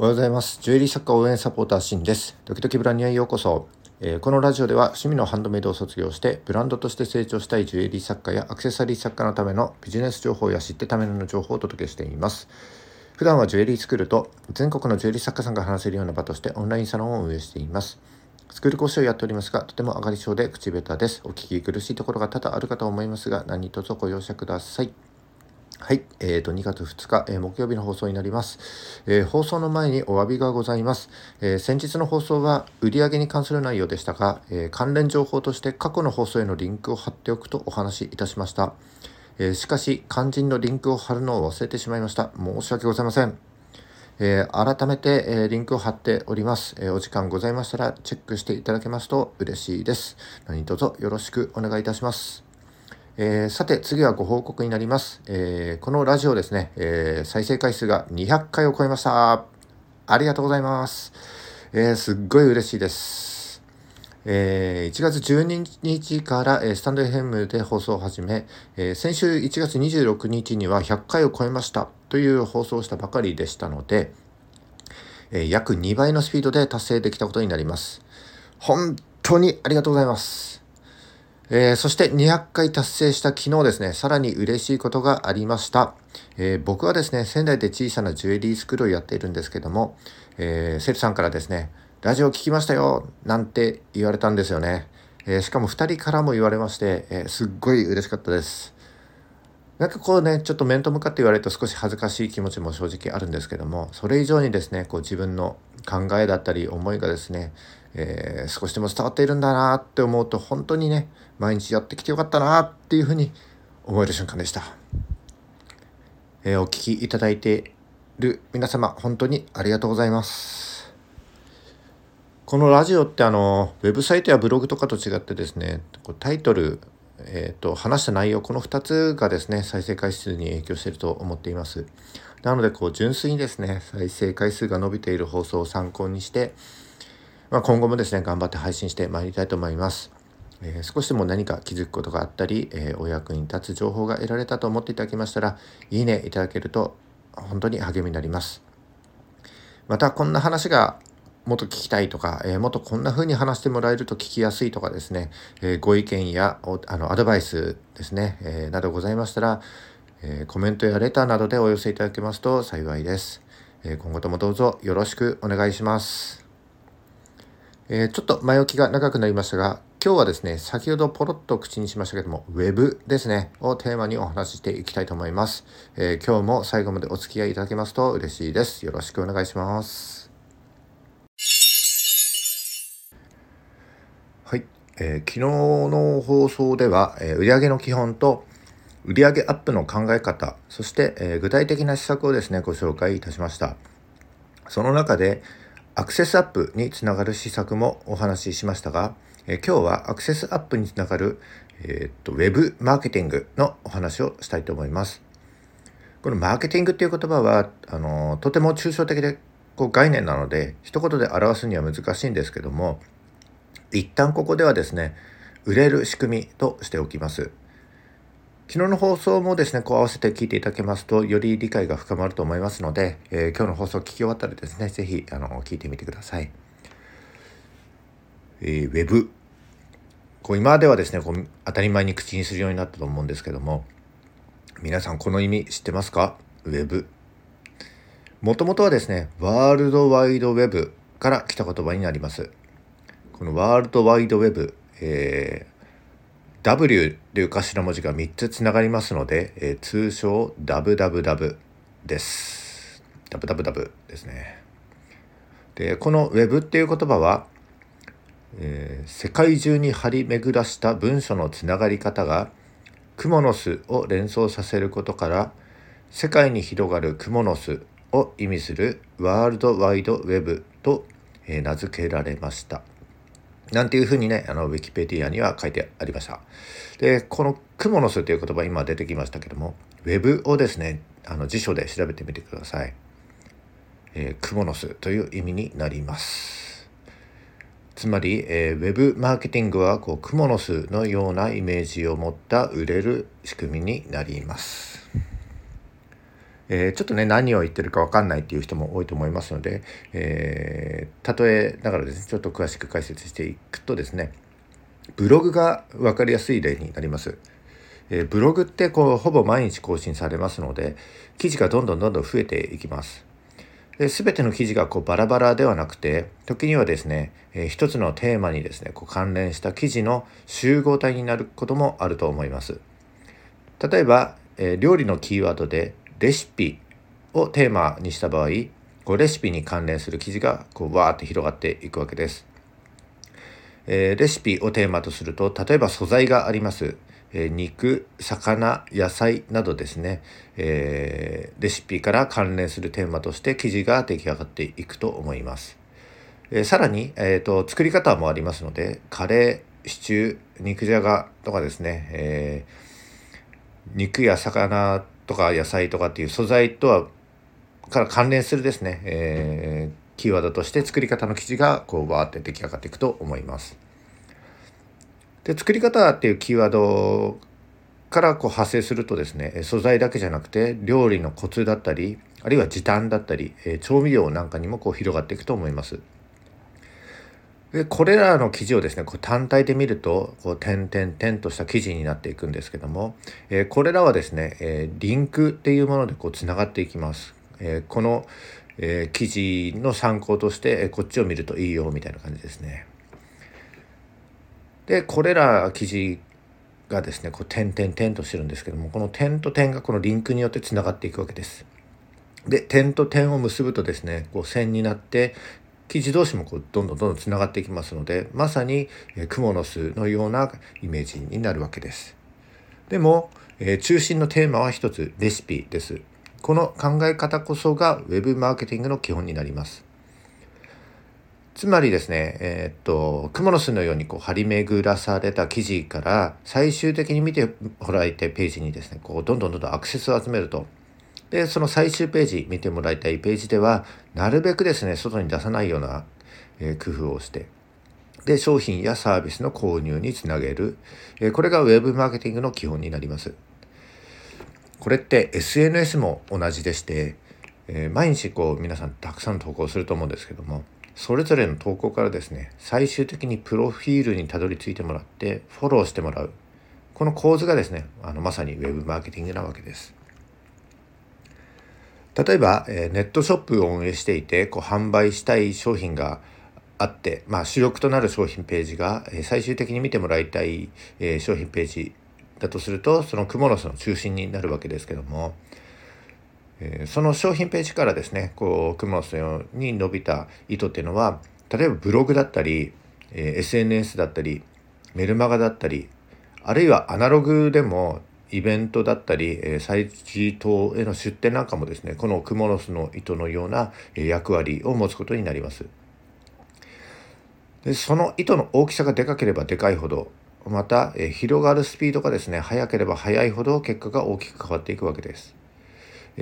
おはようございます。ジュエリー作家応援サポーターシンです。ドキドキブランニューへようこそ。このラジオでは趣味のハンドメイドを卒業してブランドとして成長したいジュエリー作家やアクセサリー作家のためのビジネス情報や知ってための情報をお届けしています。普段はジュエリースクールと全国のジュエリー作家さんが話せるような場としてオンラインサロンを運営しています。スクール講師をやっておりますが、とても上がり症で口下手です。お聞き苦しいところが多々あるかと思いますが、何卒ご容赦ください。はい、2月2日、木曜日の放送になります。放送の前にお詫びがございます。先日の放送は売上に関する内容でしたが、関連情報として過去の放送へのリンクを貼っておくとお話しいたしました。しかし、肝心のリンクを貼るのを忘れてしまいました。申し訳ございません。改めて、リンクを貼っております。お時間ございましたらチェックしていただけますと嬉しいです。何卒よろしくお願いいたします。さて次はご報告になります。このラジオですね、再生回数が200回を超えました。ありがとうございます。すっごい嬉しいです。1月12日から、スタンドFMで放送を始め、先週1月26日には100回を超えましたという放送をしたばかりでしたので、約2倍のスピードで達成できたことになります。本当にありがとうございます。そして200回達成した昨日ですね、さらに嬉しいことがありました。僕はですね、仙台で小さなジュエリースクールをやっているんですけども、セルさんからですね、ラジオ聞きましたよなんて言われたんですよね。しかも2人からも言われまして、すっごい嬉しかったです。なんかこうね、ちょっと面と向かって言われると少し恥ずかしい気持ちも正直あるんですけども、それ以上にですね、こう自分の考えだったり思いがですね、少しでも伝わっているんだなって思うと、本当にね、毎日やってきてよかったなっていうふうに思える瞬間でした。お聞きいただいている皆様、本当にありがとうございます。このラジオってウェブサイトやブログとかと違ってですね、タイトル、話した内容、この2つがですね、再生回数に影響していると思っています。なのでこう純粋にですね、再生回数が伸びている放送を参考にして、今後もですね、頑張って配信してまいりたいと思います。少しでも何か気づくことがあったり、お役に立つ情報が得られたと思っていただけましたら、いいねいただけると本当に励みになります。また、こんな話がもっと聞きたいとか、もっとこんな風に話してもらえると聞きやすいとかですね、ご意見やアドバイスですね、などございましたら、コメントやレターなどでお寄せいただけますと幸いです。今後ともどうぞよろしくお願いします。ちょっと前置きが長くなりましたが、今日はですね、先ほどポロッと口にしましたけども、ウェブですねをテーマにお話ししていきたいと思います。今日も最後までお付き合いいただけますと嬉しいです。よろしくお願いします。はい、昨日の放送では、売上の基本と売上アップの考え方、そして、具体的な施策をですね、ご紹介いたしました。その中でアクセスアップにつながる施策もお話ししましたが、今日はアクセスアップにつながる、ウェブマーケティングのお話をしたいと思います。このマーケティングという言葉はとても抽象的で概念なので一言で表すには難しいんですけども、一旦ここではですね、売れる仕組みとしておきます。昨日の放送もですね、合わせて聞いていただけますと、より理解が深まると思いますので、今日の放送を聞き終わったらですね、ぜひ聞いてみてください。ウェブ、今ではですね、当たり前に口にするようになったと思うんですけども、皆さんこの意味知ってますか？ウェブ、もともとはですね、ワールドワイドウェブから来た言葉になります。このワールドワイドウェブ、W という頭文字が3つつながりますので、通称 WWW です。WWW ですね。で、この Web っていう言葉は、世界中に張り巡らした文書のつながり方がクモの巣を連想させることから、世界に広がるクモの巣を意味するワールドワイドウェブと、名付けられました。なんていうふうにね、ウィキペディアには書いてありました。で、このクモの巣という言葉、今出てきましたけども、ウェブをですね、辞書で調べてみてください。クモの巣という意味になります。つまり、ウェブマーケティングはクモの巣のようなイメージを持った売れる仕組みになります。ちょっとね何を言ってるか分かんないっていう人も多いと思いますので、例えながらですねちょっと詳しく解説していくとですね、ブログが分かりやすい例になります。ブログってほぼ毎日更新されますので、記事がどんどん増えていきます。全ての記事がバラバラではなくて、時にはですね、一つのテーマにですね関連した記事の集合体になることもあると思います。例えば、料理のキーワードでレシピをテーマにした場合、レシピに関連する記事がわーって広がっていくわけです。レシピをテーマとすると、例えば素材があります。肉、魚、野菜などですね、レシピから関連するテーマとして記事が出来上がっていくと思います。さらに、作り方もありますので、カレー、シチュー、肉じゃがとかですね、肉や魚とか野菜とかっていう素材とはから関連するですね、キーワードとして作り方の記事がわーって出来上がっていくと思います。で、作り方っていうキーワードから発生するとですね、素材だけじゃなくて料理のコツだったり、あるいは時短だったり、調味料なんかにも広がっていくと思います。で、これらの記事をですね単体で見ると点々点とした記事になっていくんですけども、これらはですね、リンクっていうものでつながっていきます。この記事の参考としてこっちを見るといいよみたいな感じですね。で、これら記事がですね点々点としてるんですけども、この点と点がこのリンクによってつながっていくわけです。で、点と点を結ぶとですね線になって記事同士もどんどんつながっていきますので、まさに蜘蛛の巣のようなイメージになるわけです。でも、中心のテーマは一つ、レシピです。この考え方こそがウェブマーケティングの基本になります。つまりですね、蜘蛛の巣のように張り巡らされた記事から最終的に見てもらいたいページにですねどんどんアクセスを集めると。で、その最終ページ、見てもらいたいページではなるべくですね外に出さないような、工夫をして、で商品やサービスの購入につなげる、これがウェブマーケティングの基本になります。これって SNS も同じでして、毎日皆さんたくさん投稿すると思うんですけども、それぞれの投稿からですね最終的にプロフィールにたどり着いてもらってフォローしてもらう、この構図がですねまさにウェブマーケティングなわけです。例えば、ネットショップを運営していて販売したい商品があって、主力となる商品ページが、最終的に見てもらいたい、商品ページだとすると、その蜘蛛の巣の中心になるわけですけども、その商品ページからですね蜘蛛の巣のように伸びた糸っていうのは、例えばブログだったり、SNS だったり、メルマガだったり、あるいはアナログでもイベントだったり、サイトへの出店なんかもですねこの蜘蛛の巣の糸のような役割を持つことになります。で、その糸の大きさがでかければでかいほど、また広がるスピードがですね速ければ速いほど結果が大きく変わっていくわけです。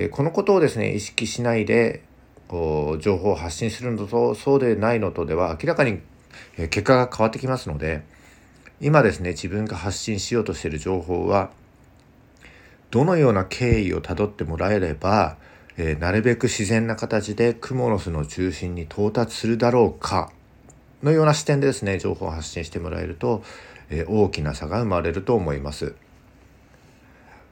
このことをですね意識しないで情報を発信するのとそうでないのとでは明らかに結果が変わってきますので、今ですね自分が発信しようとしている情報はどのような経緯をたどってもらえれば、なるべく自然な形で蜘蛛の巣の中心に到達するだろうかのような視点でですね情報を発信してもらえると、大きな差が生まれると思います。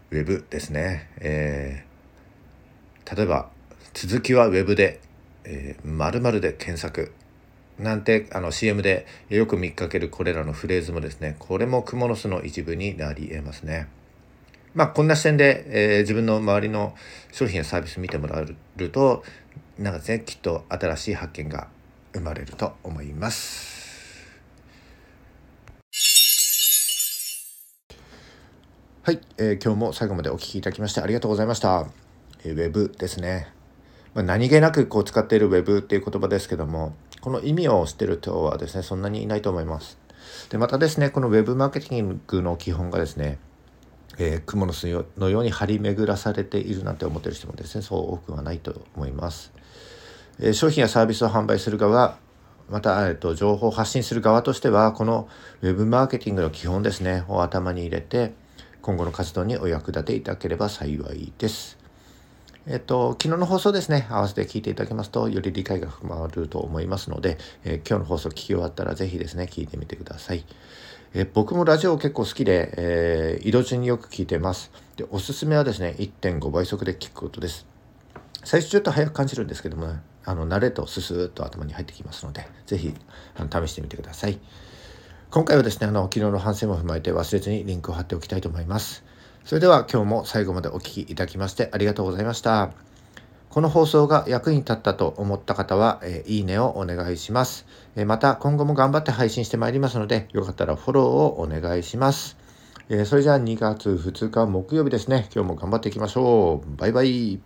ウェブですね、例えば続きはウェブで、〇〇で検索なんてCM でよく見かけるこれらのフレーズもですねこれも蜘蛛の巣の一部になり得ますね。こんな視点で、自分の周りの商品やサービス見てもらえるとですね、きっと新しい発見が生まれると思います。はい、今日も最後までお聞きいただきましてありがとうございました。ウェブですね。何気なく使っているウェブっていう言葉ですけども、この意味を知っている人はですねそんなにいないと思います。で、またですねこのウェブマーケティングの基本がですね、蜘蛛の巣のように張り巡らされているなんて思っている人もですねそう多くはないと思います。商品やサービスを販売する側、また、情報を発信する側としてはこのウェブマーケティングの基本ですねを頭に入れて今後の活動にお役立ていただければ幸いです。昨日の放送ですね、合わせて聞いていただけますとより理解が深まると思いますので、今日の放送聞き終わったらぜひですね聞いてみてください。僕もラジオ結構好きで、移動中によく聞いてます。でおすすめはですね 1.5 倍速で聞くことです。最初ちょっと早く感じるんですけども、慣れるとススーッと頭に入ってきますので、ぜひ試してみてください。今回はですね昨日の反省も踏まえて忘れずにリンクを貼っておきたいと思います。それでは今日も最後までお聞きいただきましてありがとうございました。この放送が役に立ったと思った方は、いいねをお願いします。また今後も頑張って配信してまいりますので、よかったらフォローをお願いします。それじゃあ2月2日木曜日ですね。今日も頑張っていきましょう。バイバイ。